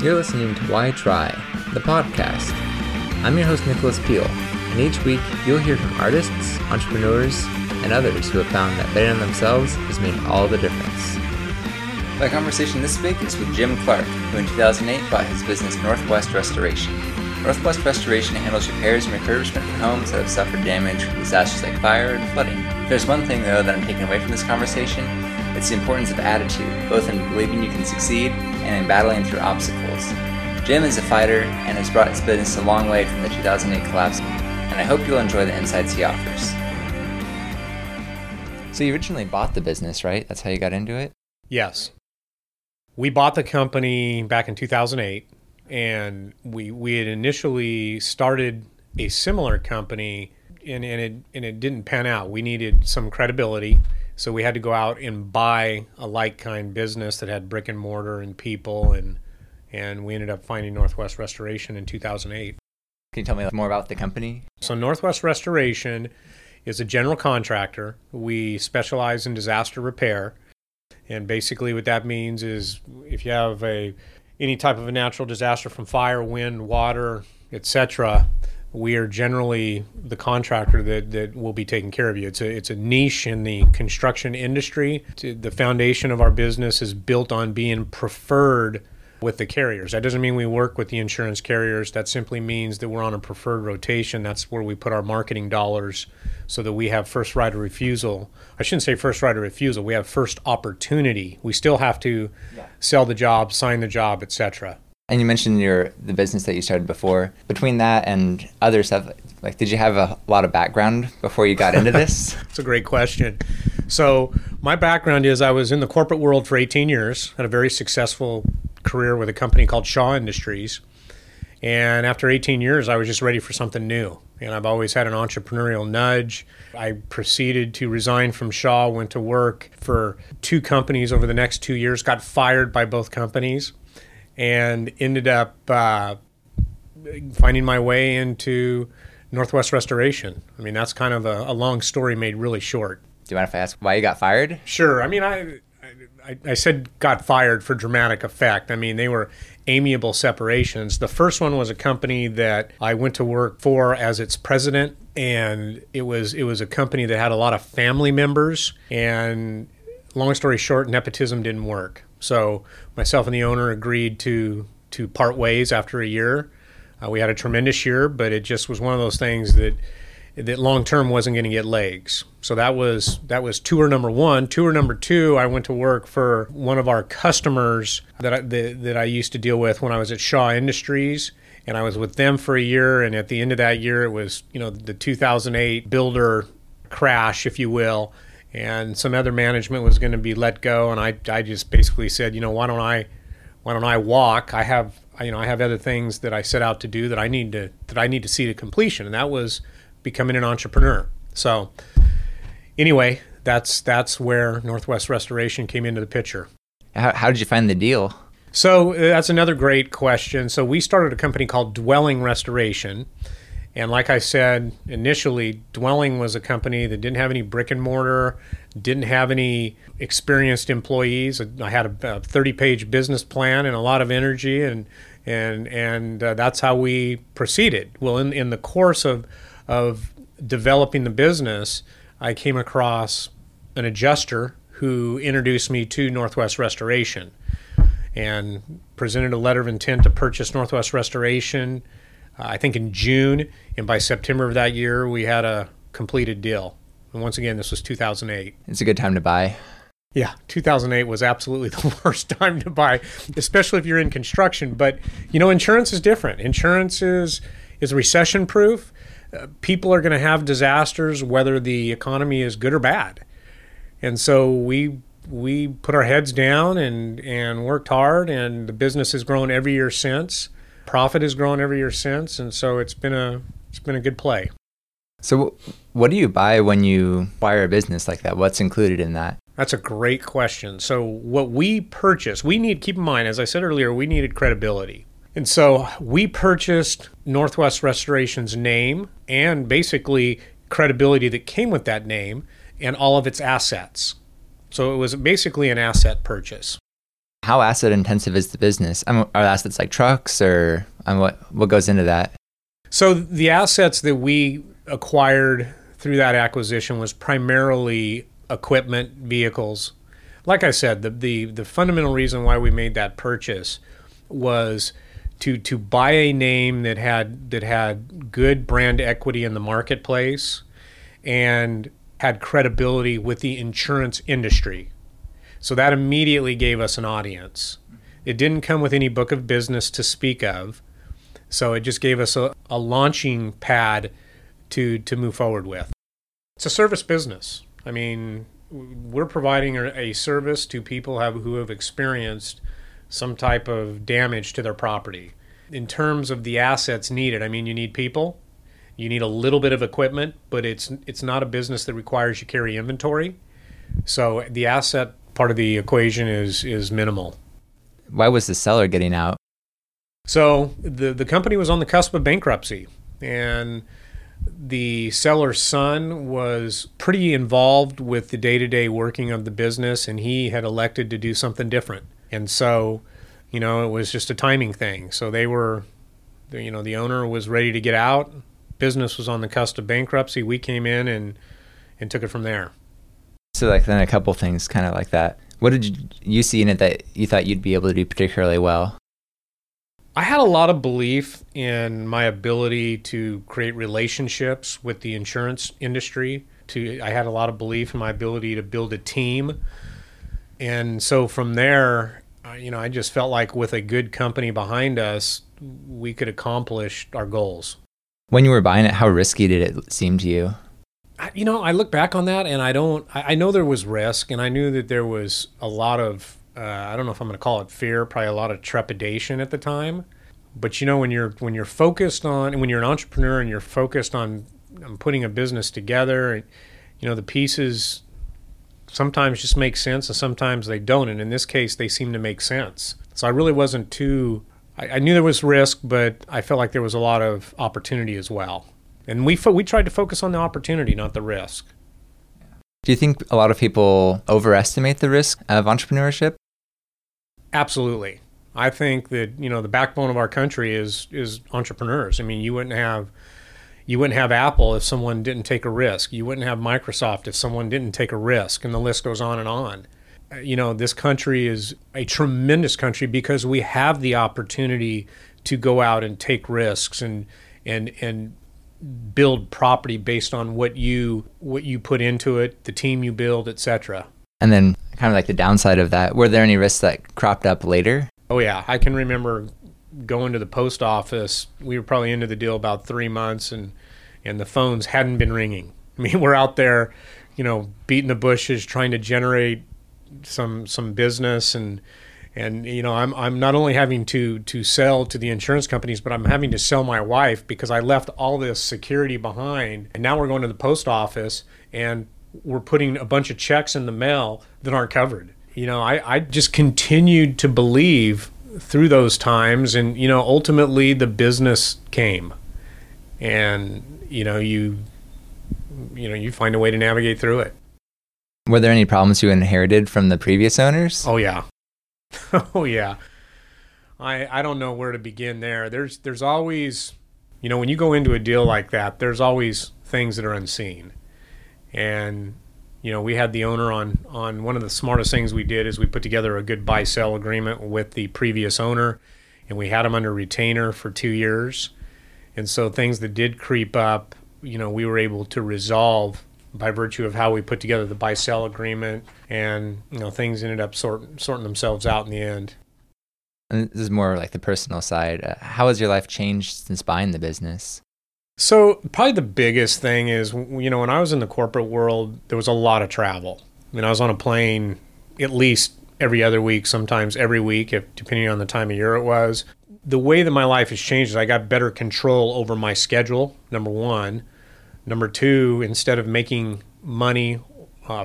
You're listening to Why Try, the podcast. I'm your host, Nicholas Peel, and each week you'll hear from artists, entrepreneurs, and others who have found that betting on themselves has made all the difference. My conversation this week is with Jim Clarke, who in 2008 bought his business Northwest Restoration. Northwest Restoration handles repairs and refurbishment for homes that have suffered damage from disasters like fire and flooding. If there's one thing, though, that I'm taking away from this conversation, it's the importance of attitude, both in believing you can succeed and in battling through obstacles. Jim is a fighter and has brought his business a long way from the 2008 collapse, and I hope you'll enjoy the insights he offers. So you originally bought the business, right? That's how you got into it? Yes. We bought the company back in 2008. And we had initially started a similar company, and it didn't pan out. We needed some credibility, so we had to go out and buy a like-kind business that had brick and mortar and people, and we ended up finding Northwest Restoration in 2008. Can you tell me more about the company? So Northwest Restoration is a general contractor. We specialize in disaster repair, and basically what that means is if you have any type of a natural disaster from fire, wind, water, etc., we are generally the contractor that will be taking care of you. It's a niche in the construction industry. The foundation of our business is built on being preferred with the carriers. That doesn't mean we work with the insurance carriers. That simply means that we're on a preferred rotation. That's where we put our marketing dollars so that we have first right of refusal. I shouldn't say first right of refusal. We have first opportunity. We still have to sell the job, sign the job, etc. And you mentioned the business that you started before. Between that and other stuff, like did you have a lot of background before you got into this? That's a great question. So my background is I was in the corporate world for 18 years, had a very successful career with a company called Shaw Industries, and after 18 years I was just ready for something new, and I've always had an entrepreneurial nudge. I proceeded to resign from Shaw, went to work for two companies over the next 2 years, got fired by both companies, and ended up finding my way into Northwest Restoration. I mean, that's kind of a long story made really short. Do you mind if I ask why you got fired? Sure. I mean, I said got fired for dramatic effect. I mean, they were amiable separations. The first one was a company that I went to work for as its president, and it was a company that had a lot of family members, and long story short, nepotism didn't work. So myself and the owner agreed to part ways after a year. We had a tremendous year, but it just was one of those things that long-term wasn't going to get legs. So that was tour number one. Tour number two, I went to work for one of our customers that I used to deal with when I was at Shaw Industries, and I was with them for a year, and at the end of that year, it was, you know, the 2008 builder crash, if you will, and some other management was going to be let go, and I just basically said, you know, why don't I walk? I have other things that I set out to do that I need to see to completion, and that was becoming an entrepreneur. So anyway, that's where Northwest Restoration came into the picture. How did you find the deal? So that's another great question. So we started a company called Dwelling Restoration. And like I said, initially, Dwelling was a company that didn't have any brick and mortar, didn't have any experienced employees. I had a 30-page business plan and a lot of energy, and that's how we proceeded. Well, in the course of developing the business, I came across an adjuster who introduced me to Northwest Restoration and presented a letter of intent to purchase Northwest Restoration, I think in June, and by September of that year, we had a completed deal. And once again, this was 2008. It's a good time to buy. Yeah, 2008 was absolutely the worst time to buy, especially if you're in construction. But, you know, insurance is different. Insurance is recession-proof. People are going to have disasters whether the economy is good or bad, and so we put our heads down and worked hard, and the business has grown every year since. Profit has grown every year since, and so it's been a good play. So what do you buy when you acquire a business like that? What's included in that? That's a great question. So what we purchase, we need, keep in mind, as I said earlier, we needed credibility. And so we purchased Northwest Restoration's name and basically credibility that came with that name and all of its assets. So it was basically an asset purchase. How asset intensive is the business? Are assets like trucks or what goes into that? So the assets that we acquired through that acquisition was primarily equipment, vehicles. Like I said, the fundamental reason why we made that purchase was to buy a name that had good brand equity in the marketplace and had credibility with the insurance industry. So that immediately gave us an audience. It didn't come with any book of business to speak of, so it just gave us a launching pad to move forward with. It's a service business. I mean, we're providing a service to people who have experienced some type of damage to their property. In terms of the assets needed, I mean, you need people, you need a little bit of equipment, but it's not a business that requires you carry inventory. So the asset part of the equation is minimal. Why was the seller getting out? So the company was on the cusp of bankruptcy, and the seller's son was pretty involved with the day-to-day working of the business, and he had elected to do something different. And so, you know, it was just a timing thing. So they were, you know, the owner was ready to get out. Business was on the cusp of bankruptcy. We came in and took it from there. So like then a couple things kind of like that. What did you see in it that you thought you'd be able to do particularly well? I had a lot of belief in my ability to create relationships with the insurance industry. I had a lot of belief in my ability to build a team. And so from there, you know, I just felt like with a good company behind us, we could accomplish our goals. When you were buying it, how risky did it seem to you? You know, I look back on that and I know there was risk, and I knew that there was a lot of, I don't know if I'm going to call it fear, probably a lot of trepidation at the time. But you know, when you're focused on, and when you're an entrepreneur and you're focused on putting a business together, and, you know, the pieces sometimes just make sense and sometimes they don't. And in this case, they seem to make sense. So I really wasn't too, I knew there was risk, but I felt like there was a lot of opportunity as well. And we tried to focus on the opportunity, not the risk. Do you think a lot of people overestimate the risk of entrepreneurship? Absolutely. I think that, you know, the backbone of our country is entrepreneurs. I mean, you wouldn't have Apple if someone didn't take a risk. You wouldn't have Microsoft if someone didn't take a risk, and the list goes on and on. You know, this country is a tremendous country because we have the opportunity to go out and take risks and build property based on what you put into it, the team you build, etc. And then kind of like the downside of that, were there any risks that cropped up later? Oh yeah, I can remember going to the post office. We were probably into the deal about 3 months, and the phones hadn't been ringing. I mean, we're out there, you know, beating the bushes, trying to generate some business, and you know, I'm not only having to sell to the insurance companies, but I'm having to sell my wife because I left all this security behind, and now we're going to the post office and we're putting a bunch of checks in the mail that aren't covered. You know, I just continued to believe through those times, and you know, ultimately the business came, and you know, you find a way to navigate through it. Were there any problems you inherited from the previous owners? Oh yeah. I don't know where to begin there. There's always, you know, when you go into a deal like that, there's always things that are unseen. And, you know, we had the owner on one of the smartest things we did is we put together a good buy-sell agreement with the previous owner, and we had him under retainer for 2 years. And so things that did creep up, you know, we were able to resolve by virtue of how we put together the buy-sell agreement, and you know, things ended up sorting themselves out in the end. And this is more like the personal side. How has your life changed since buying the business? So probably the biggest thing is, you know, when I was in the corporate world, there was a lot of travel. I mean, I was on a plane at least every other week, sometimes every week, depending on the time of year it was. The way that my life has changed is I got better control over my schedule, number one. Number two, instead of making money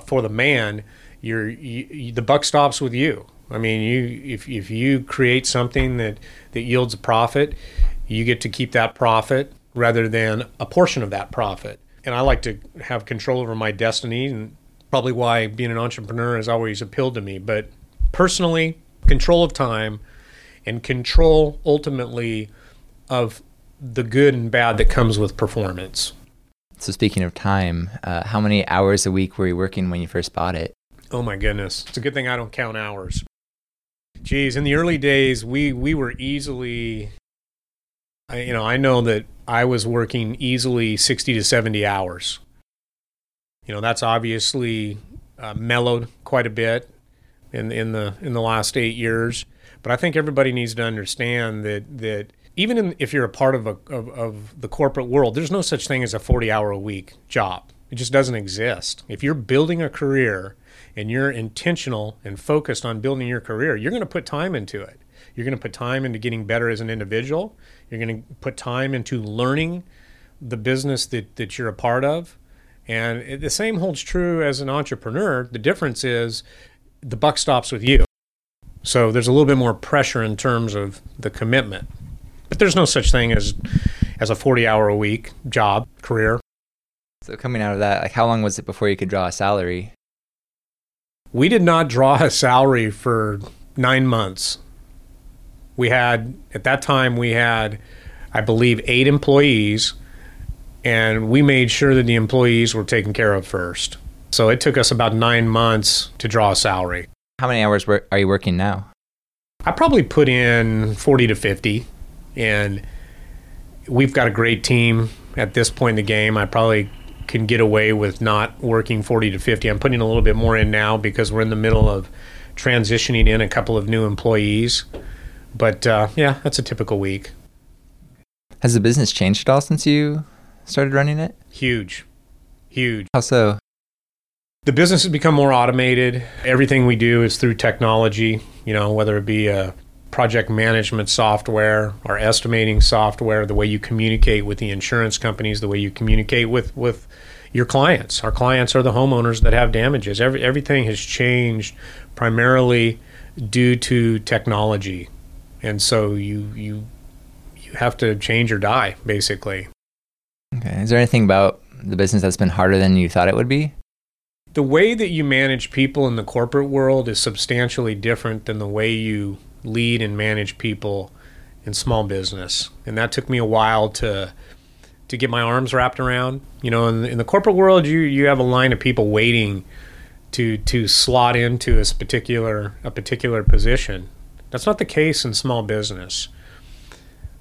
for the man, the buck stops with you. I mean, if you create something that yields a profit, you get to keep that profit rather than a portion of that profit. And I like to have control over my destiny, and probably why being an entrepreneur has always appealed to me. But personally, control of time, and control ultimately of the good and bad that comes with performance. So speaking of time, how many hours a week were you working when you first bought it? Oh my goodness. It's a good thing I don't count hours. Geez, in the early days, we were easily, I know that I was working easily 60 to 70 hours. That's obviously mellowed quite a bit in the last 8 years. But I think everybody needs to understand that even if you're a part of the corporate world, there's no such thing as a 40-hour-a-week job. It just doesn't exist. If you're building a career and you're intentional and focused on building your career, you're going to put time into it. You're going to put time into getting better as an individual. You're going to put time into learning the business that you're a part of. And the same holds true as an entrepreneur. The difference is the buck stops with you. So there's a little bit more pressure in terms of the commitment. But there's no such thing as a 40-hour-a-week job, career. So coming out of that, how long was it before you could draw a salary? We did not draw a salary for 9 months. At that time, we had, I believe, 8 employees, and we made sure that the employees were taken care of first. So it took us about 9 months to draw a salary. How many hours are you working now? I probably put in 40 to 50, and we've got a great team at this point in the game. I probably can get away with not working 40 to 50. I'm putting a little bit more in now because we're in the middle of transitioning in a couple of new employees. But yeah, that's a typical week. Has the business changed at all since you started running it? Huge. How so? The business has become more automated. Everything we do is through technology, whether it be a project management software or estimating software, the way you communicate with the insurance companies, the way you communicate with your clients. Our clients are the homeowners that have damages. Everything has changed primarily due to technology. And so you have to change or die, basically. Okay. Is there anything about the business that's been harder than you thought it would be? The way that you manage people in the corporate world is substantially different than the way you lead and manage people in small business. And that took me a while to get my arms wrapped around. In the corporate world, you have a line of people waiting to slot into a particular position. That's not the case in small business.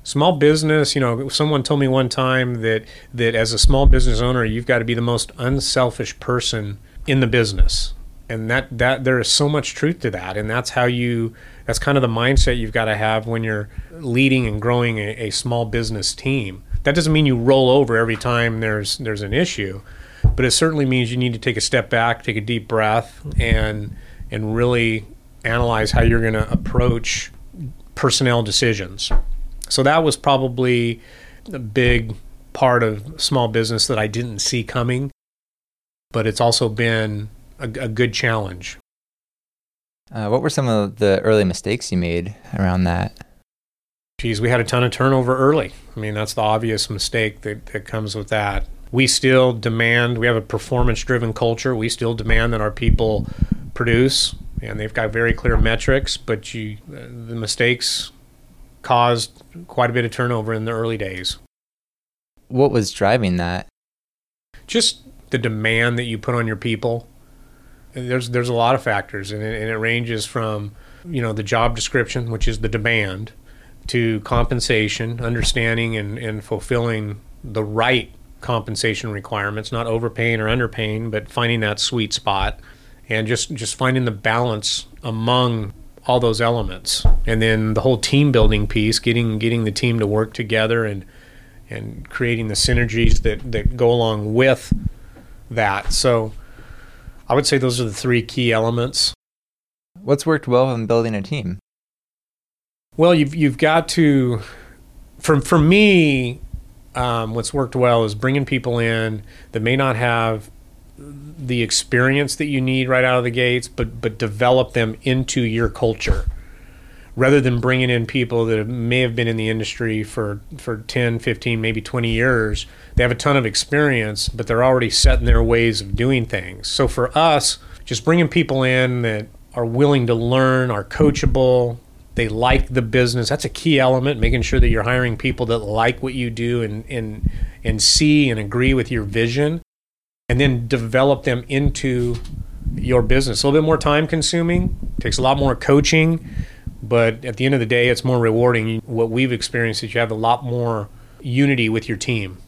Small business, someone told me one time that as a small business owner, you've got to be the most unselfish person in the business, and that there is so much truth to that, and that's kind of the mindset you've got to have when you're leading and growing a small business team. That doesn't mean you roll over every time there's an issue, but it certainly means you need to take a step back, take a deep breath, and really analyze how you're going to approach personnel decisions. So that was probably a big part of small business that I didn't see coming. But it's also been a good challenge. What were some of the early mistakes you made around that? Geez, we had a ton of turnover early. That's the obvious mistake that comes with that. We have a performance-driven culture. We still demand that our people produce, and they've got very clear metrics, but the mistakes caused quite a bit of turnover in the early days. What was driving that? Just the demand that you put on your people. There's a lot of factors, and it ranges from the job description, which is the demand, to compensation, understanding and fulfilling the right compensation requirements, not overpaying or underpaying, but finding that sweet spot, and just finding the balance among all those elements. And then the whole team building piece, getting the team to work together and creating the synergies that go along with that. So I would say those are the 3 key elements. What's worked well in building a team? Well, you've got to, for me, what's worked well is bringing people in that may not have the experience that you need right out of the gates, but develop them into your culture, rather than bringing in people that may have been in the industry for 10, 15, maybe 20 years. They have a ton of experience, but they're already set in their ways of doing things. So for us, just bringing people in that are willing to learn, are coachable, they like the business. That's a key element, making sure that you're hiring people that like what you do and see and agree with your vision, and then develop them into your business. A little bit more time consuming, takes a lot more coaching, but at the end of the day, it's more rewarding. What we've experienced is you have a lot more unity with your team.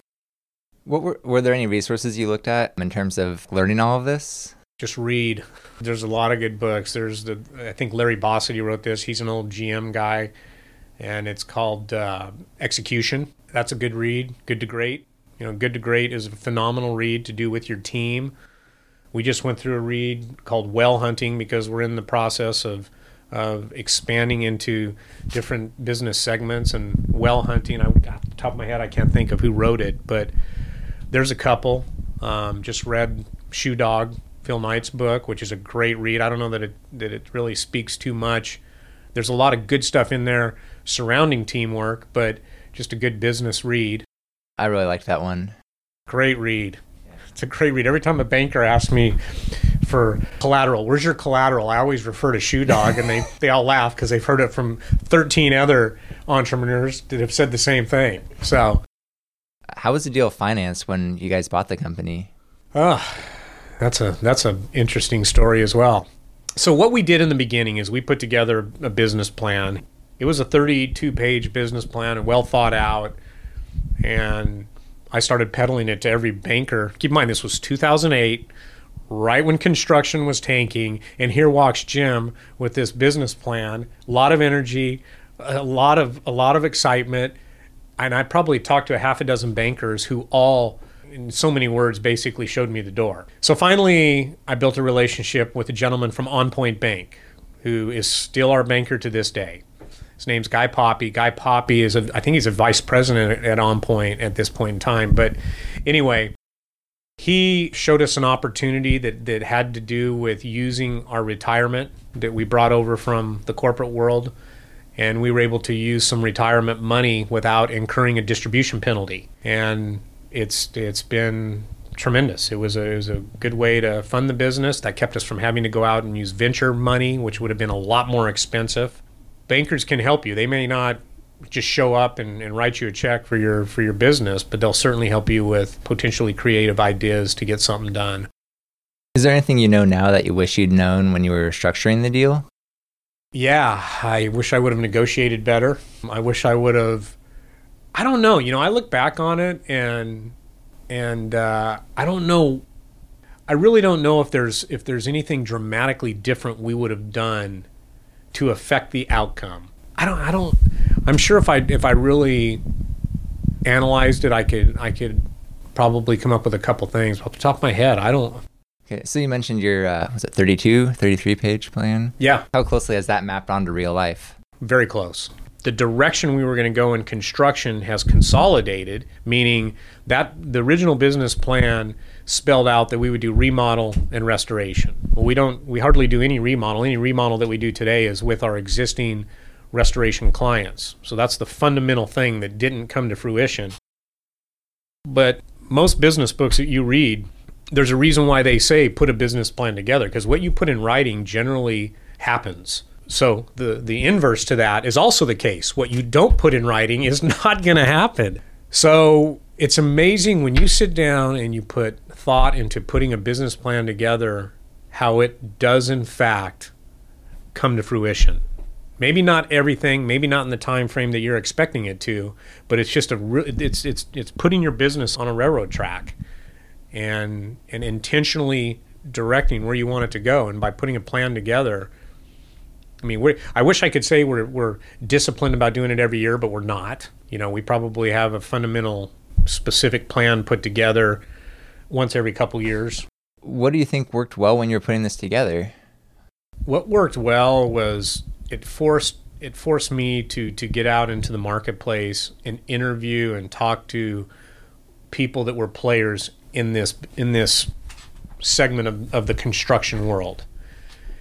What were there any resources you looked at in terms of learning all of this? Just read. There's a lot of good books. There's I think Larry Bossidy wrote this. He's an old GM guy, and it's called Execution. That's a good read. Good to Great. Good to Great is a phenomenal read to do with your team. We just went through a read called Whale Hunting because we're in the process of expanding into different business segments and whale hunting. Off the top of my head, I can't think of who wrote it, but there's a couple. Just read Shoe Dog, Phil Knight's book, which is a great read. I don't know that it really speaks too much. There's a lot of good stuff in there surrounding teamwork, but just a good business read. I really liked that one. Great read. It's a great read. Every time a banker asks me for collateral, where's your collateral? I always refer to Shoe Dog, and they all laugh because they've heard it from 13 other entrepreneurs that have said the same thing. So, how was the deal financed when you guys bought the company? That's a interesting story as well. So what we did in the beginning is we put together a business plan. It was a 32-page business plan and well thought out. And I started peddling it to every banker. Keep in mind, this was 2008, right when construction was tanking. And here walks Jim with this business plan, a lot of energy, a lot of excitement. And I probably talked to a half a dozen bankers who all, in so many words, basically showed me the door. So finally, I built a relationship with a gentleman from On Point Bank, who is still our banker to this day. His name's Guy Poppy. Guy Poppy is, I think he's a vice president at On Point at this point in time. But anyway, he showed us an opportunity that had to do with using our retirement that we brought over from the corporate world. And we were able to use some retirement money without incurring a distribution penalty. And it's been tremendous. It was a good way to fund the business. That kept us from having to go out and use venture money, which would have been a lot more expensive. Bankers can help you. They may not just show up and write you a check for your business, but they'll certainly help you with potentially creative ideas to get something done. Is there anything you know now that you wish you'd known when you were structuring the deal? Yeah, I wish I would have negotiated better. I wish I would have. I don't know. I look back on it and I don't know. I really don't know if there's anything dramatically different we would have done to affect the outcome. I'm sure if I really analyzed it, I could probably come up with a couple things. Off the top of my head, I don't. Okay, so you mentioned your, was it 33-page plan? Yeah. How closely has that mapped onto real life? Very close. The direction we were going to go in construction has consolidated, meaning that the original business plan spelled out that we would do remodel and restoration. Well, we hardly do any remodel. Any remodel that we do today is with our existing restoration clients. So that's the fundamental thing that didn't come to fruition. But most business books that you read, there's a reason why they say put a business plan together, because what you put in writing generally happens. So the inverse to that is also the case. What you don't put in writing is not going to happen. So it's amazing when you sit down and you put thought into putting a business plan together, how it does in fact come to fruition. Maybe not everything, maybe not in the time frame that you're expecting it to, but it's just it's putting your business on a railroad track and intentionally directing where you want it to go. And by putting a plan together, I wish I could say we're disciplined about doing it every year, but we're not. We probably have a fundamental specific plan put together once every couple years. What do you think worked well when you were putting this together? What worked well was it forced me to get out into the marketplace and interview and talk to people that were players in this segment of the construction world.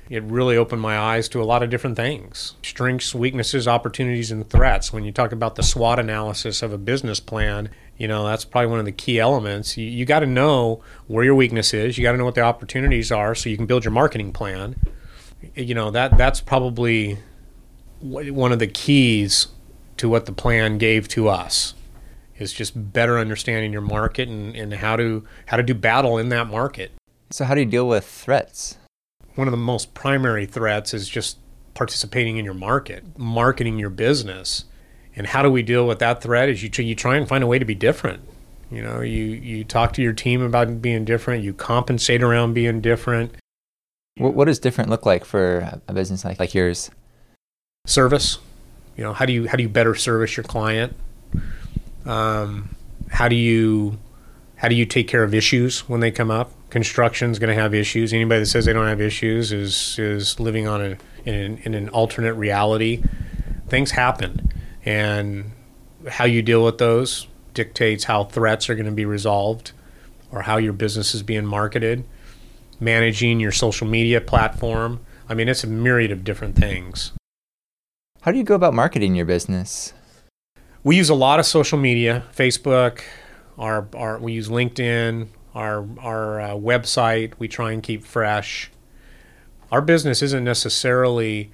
It really opened my eyes to a lot of different things. Strengths, weaknesses, opportunities, and threats. When you talk about the SWOT analysis of a business plan, that's probably one of the key elements. You got to know where your weakness is. You got to know what the opportunities are so you can build your marketing plan. you know, that's probably one of the keys to what the plan gave to us, is just better understanding your market and how to do battle in that market. So how do you deal with threats? One of the most primary threats is just participating in your market, marketing your business. And how do we deal with that threat is you try and find a way to be different. You know, you talk to your team about being different. You compensate around being different. What does different look like for a business like yours? Service. You know, how do you better service your client? How do you take care of issues when they come up? Construction's going to have issues. Anybody that says they don't have issues is living on in an alternate reality. Things happen, and how you deal with those dictates how threats are going to be resolved or how your business is being marketed. Managing your social media platform. I mean, it's a myriad of different things. How do you go about marketing your business? We use a lot of social media, Facebook, we use LinkedIn, our website. We try and keep fresh. Our business isn't necessarily,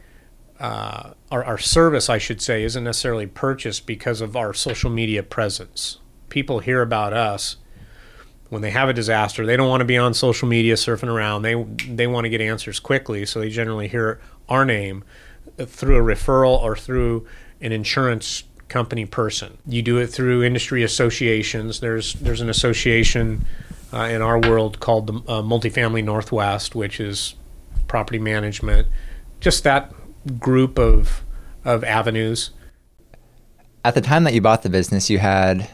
our service, I should say, isn't necessarily purchased because of our social media presence. People hear about us when they have a disaster. They don't want to be on social media surfing around. They want to get answers quickly, so they generally hear our name through a referral or through an insurance company person. You do it through industry associations. There's an association in our world called the Multifamily Northwest, which is property management. Just that group of avenues. At the time that you bought the business, you had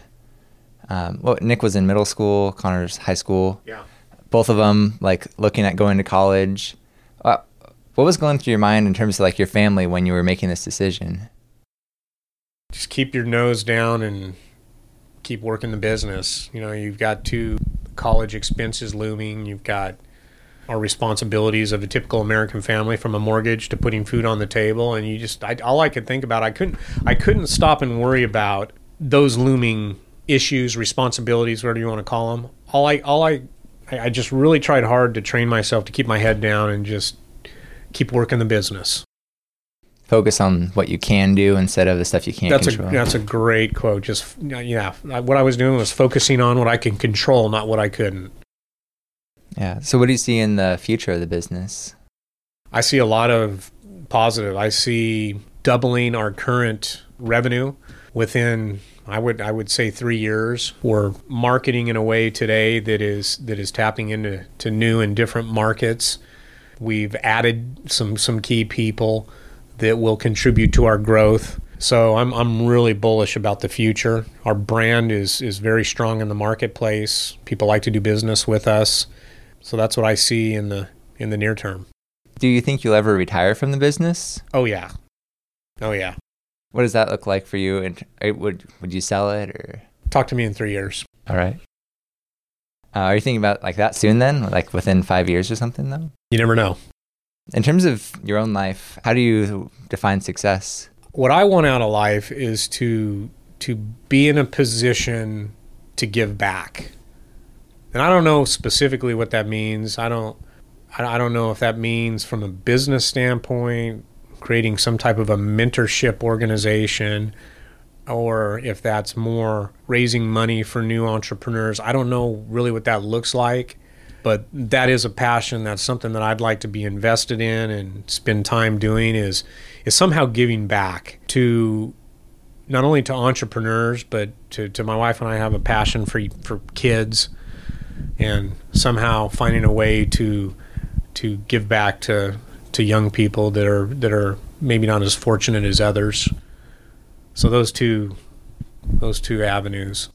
Nick was in middle school, Connor's high school. Yeah, both of them like looking at going to college. What was going through your mind in terms of like your family when you were making this decision? Just keep your nose down and keep working the business. You know, you've got two college expenses looming. You've got our responsibilities of a typical American family, from a mortgage to putting food on the table. And you just, all I could think about, I couldn't stop and worry about those looming issues, responsibilities, whatever you want to call them. I just really tried hard to train myself to keep my head down and just keep working the business. Focus on what you can do instead of the stuff you can't control. That's a great quote. Just, yeah, what I was doing was focusing on what I can control, not what I couldn't. Yeah. So what do you see in the future of the business? I see a lot of positive. I see doubling our current revenue within, I would say, 3 years. We're marketing in a way today that is tapping into new and different markets. We've added some key people that will contribute to our growth. So I'm really bullish about the future. Our brand is very strong in the marketplace. People like to do business with us. So that's what I see in the near term. Do you think you'll ever retire from the business? Oh yeah. What does that look like for you? And would you sell it or talk to me in 3 years? All right. Are you thinking about like that soon then? Like within 5 years or something though? You never know. In terms of your own life, how do you define success? What I want out of life is to be in a position to give back. And I don't know specifically what that means. I don't know if that means from a business standpoint, creating some type of a mentorship organization, or if that's more raising money for new entrepreneurs. I don't know really what that looks like, but that is a passion. That's something that I'd like to be invested in and spend time doing is somehow giving back to not only to entrepreneurs, but to my wife and I have a passion for kids, and somehow finding a way to give back to young people that are maybe not as fortunate as others. So those two avenues.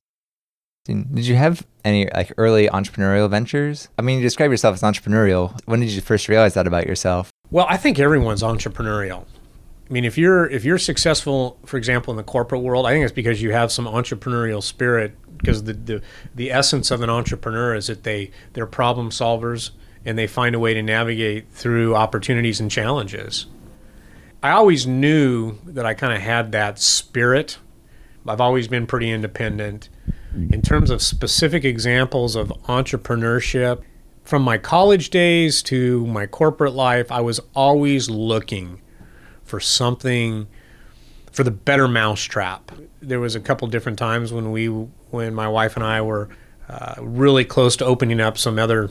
Did you have any like early entrepreneurial ventures? I mean, you describe yourself as entrepreneurial. When did you first realize that about yourself? Well, I think everyone's entrepreneurial. I mean, if you're successful, for example, in the corporate world, I think it's because you have some entrepreneurial spirit, because the essence of an entrepreneur is that they're problem solvers and they find a way to navigate through opportunities and challenges. I always knew that I kind of had that spirit. I've always been pretty independent. In terms of specific examples of entrepreneurship, from my college days to my corporate life, I was always looking for something, for the better mousetrap. There was a couple different times when my wife and I were really close to opening up some other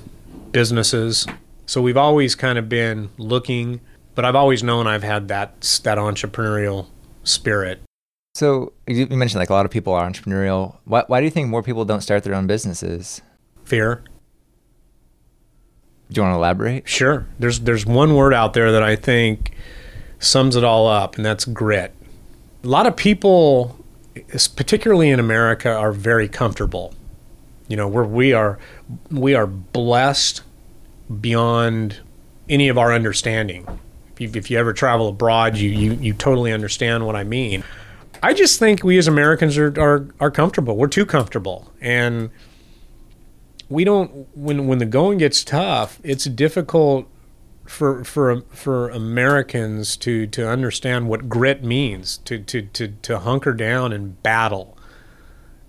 businesses. So we've always kind of been looking, but I've always known I've had that entrepreneurial spirit. So you mentioned like a lot of people are entrepreneurial. Why do you think more people don't start their own businesses? Fear. Do you want to elaborate? Sure. There's one word out there that I think sums it all up, and that's grit. A lot of people, particularly in America, are very comfortable. You know, we are blessed beyond any of our understanding. If you ever travel abroad, you totally understand what I mean. I just think we as Americans are comfortable. We're too comfortable, and we don't. When the going gets tough, it's difficult for Americans to understand what grit means, to hunker down and battle.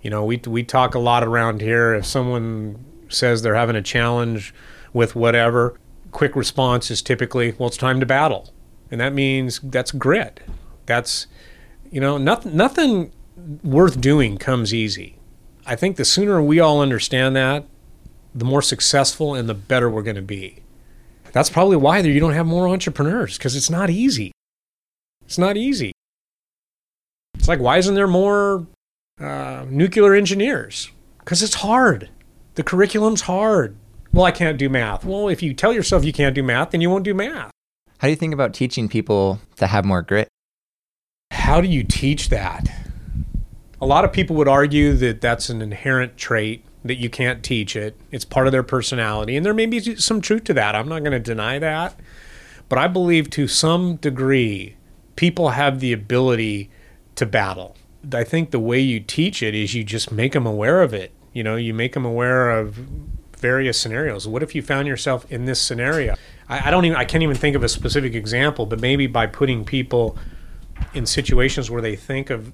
You know, we talk a lot around here. If someone says they're having a challenge with whatever, quick response is typically, well, it's time to battle. And that means that's grit. That's, you know, nothing worth doing comes easy. I think the sooner we all understand that, the more successful and the better we're going to be. That's probably why you don't have more entrepreneurs, because it's not easy. It's not easy. It's like, why isn't there more nuclear engineers? Because it's hard. The curriculum's hard. Well, I can't do math. Well, if you tell yourself you can't do math, then you won't do math. How do you think about teaching people to have more grit? How do you teach that? A lot of people would argue that that's an inherent trait, that you can't teach it. It's part of their personality. And there may be some truth to that. I'm not going to deny that. But I believe to some degree, people have the ability to battle. I think the way you teach it is you just make them aware of it. You know, you make them aware of various scenarios. What if you found yourself in this scenario? I can't even think of a specific example, but maybe by putting people in situations where they think of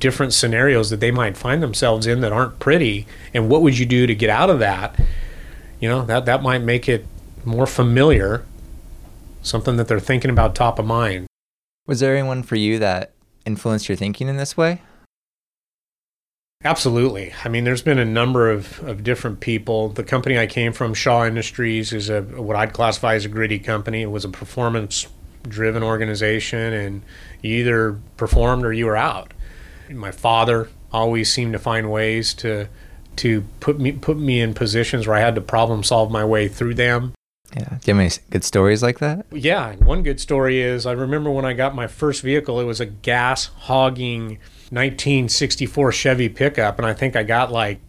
different scenarios that they might find themselves in that aren't pretty, and what would you do to get out of that? You know, that might make it more familiar, something that they're thinking about top of mind. Was there anyone for you that influenced your thinking in this way? Absolutely. I mean, there's been a number of different people. The company I came from, Shaw Industries, is what I'd classify as a gritty company. It was a performance-driven organization, and you either performed or you were out. My father always seemed to find ways to put me in positions where I had to problem solve my way through them. Yeah. Do you have any good stories like that? Yeah. One good story is I remember when I got my first vehicle, it was a gas hogging 1964 Chevy pickup, and I think I got like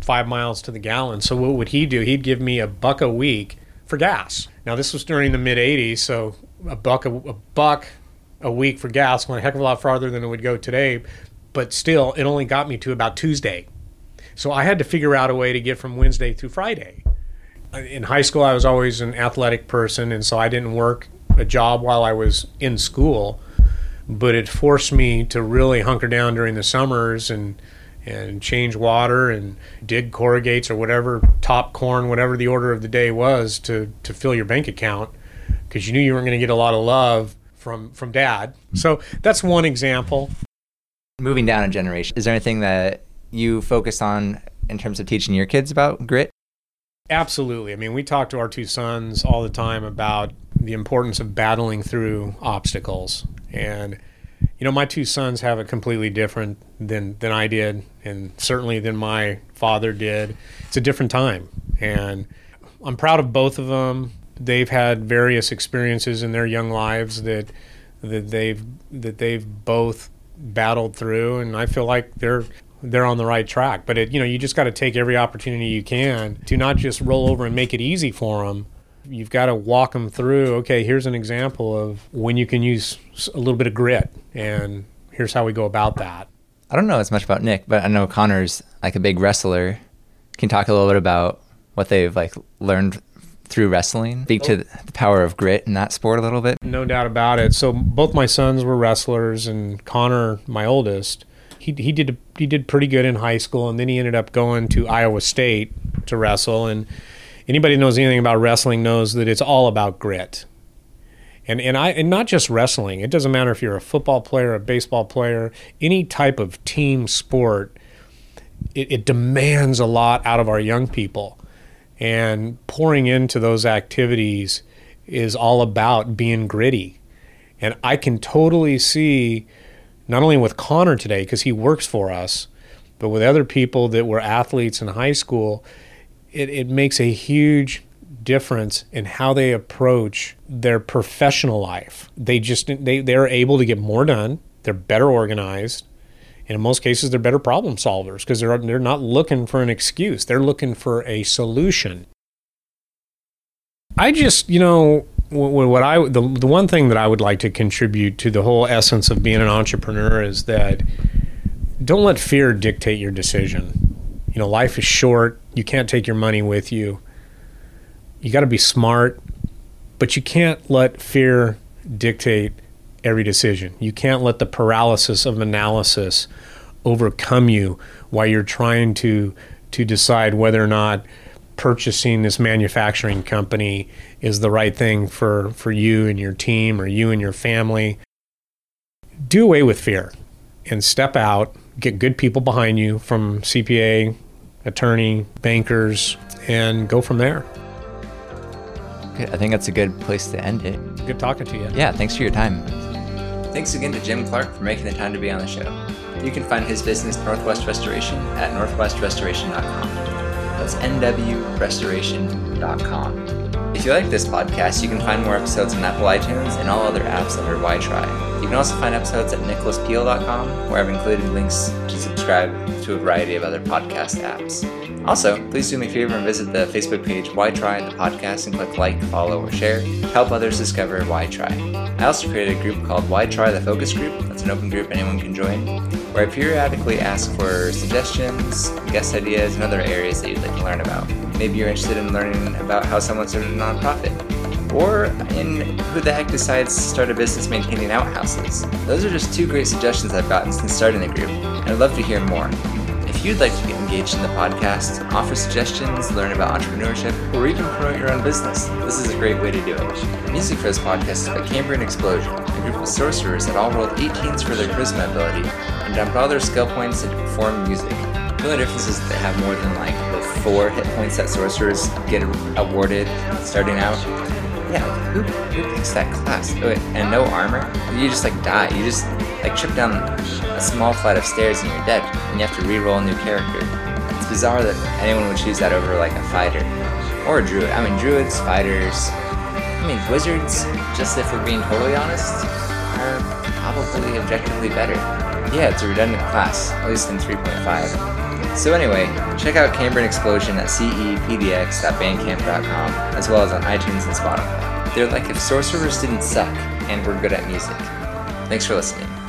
5 miles to the gallon. So what would he do? He'd give me $1 a week for gas. Now this was during the mid '80s, so a buck a week for gas went a heck of a lot farther than it would go today, but still it only got me to about Tuesday. So I had to figure out a way to get from Wednesday through Friday. In high school, I was always an athletic person, and so I didn't work a job while I was in school, but it forced me to really hunker down during the summers and change water and dig corrugates or whatever, top corn, whatever the order of the day was, to fill your bank account, because you knew you weren't going to get a lot of love from dad. So that's one example. Moving down a generation, is there anything that you focus on in terms of teaching your kids about grit? Absolutely. I mean, we talk to our two sons all the time about the importance of battling through obstacles. And, you know, my two sons have it completely different than I did, and certainly than my father did. It's a different time. And I'm proud of both of them. They've had various experiences in their young lives that they've both battled through, and I feel like they're on the right track. But it, you know, you just got to take every opportunity you can to not just roll over and make it easy for them. You've got to walk them through. Okay, here's an example of when you can use a little bit of grit, and here's how we go about that. I don't know as much about Nick, but I know Connor's like a big wrestler. Can you talk a little bit about what they've like learned through wrestling? Speak to the power of grit in that sport a little bit. No doubt about it. So both my sons were wrestlers, and Connor, my oldest, he did pretty good in high school, and then he ended up going to Iowa State to wrestle, and Anybody who knows anything about wrestling knows that it's all about grit. And not just wrestling. It doesn't matter if you're a football player, a baseball player, any type of team sport. It demands a lot out of our young people. And pouring into those activities is all about being gritty. And I can totally see, not only with Connor today, because he works for us, but with other people that were athletes in high school, it makes a huge difference in how they approach their professional life. They're able to get more done. They're better organized. And in most cases, they're better problem solvers because they're not looking for an excuse. They're looking for a solution. I just, the one thing that I would like to contribute to the whole essence of being an entrepreneur is that don't let fear dictate your decision. Life is short. You can't take your money with you. You got to be smart, but you can't let fear dictate every decision. You can't let the paralysis of analysis overcome you while you're trying to decide whether or not purchasing this manufacturing company is the right thing for you and your team or you and your family. Do away with fear and step out, get good people behind you from CPA, attorney, bankers, and go from there. Good. I think that's a good place to end it. Good talking to you. Yeah, thanks for your time. Thanks again to Jim Clarke for making the time to be on the show. You can find his business, Northwest Restoration, at northwestrestoration.com. That's nwrestoration.com. If you like this podcast, you can find more episodes on Apple iTunes and all other apps under Why Try. You can also find episodes at nicholaspeel.com, where I've included links to subscribe to a variety of other podcast apps. Also, please do me a favor and visit the Facebook page Why Try the Podcast and click like, follow, or share to help others discover Why Try. I also created a group called Why Try the Focus Group. That's an open group anyone can join, where I periodically ask for suggestions, guest ideas, and other areas that you'd like to learn about. Maybe you're interested in learning about how someone started a nonprofit, or in who the heck decides to start a business maintaining outhouses. Those are just two great suggestions I've gotten since starting the group, and I'd love to hear more. If you'd like to get engaged in the podcast, offer suggestions, learn about entrepreneurship, or even promote your own business, this is a great way to do it. The music for this podcast is by Cambrian Explosion, a group of sorcerers that all rolled 18s for their charisma ability and dumped all their skill points into perform music. The only difference is that they have more than the 4 hit points that sorcerers get awarded starting out. Yeah, who picks that class? Oh, wait, and no armor? You just die. You just trip down a small flight of stairs and you're dead, and you have to re-roll a new character. It's bizarre that anyone would choose that over a fighter or a druid. I mean, druids, fighters, wizards, just if we're being totally honest, are probably objectively better. Yeah, it's a redundant class, at least in 3.5. So anyway, check out Cambrian Explosion at cepdx.bandcamp.com, as well as on iTunes and Spotify. They're like if sorcerers didn't suck and were good at music. Thanks for listening.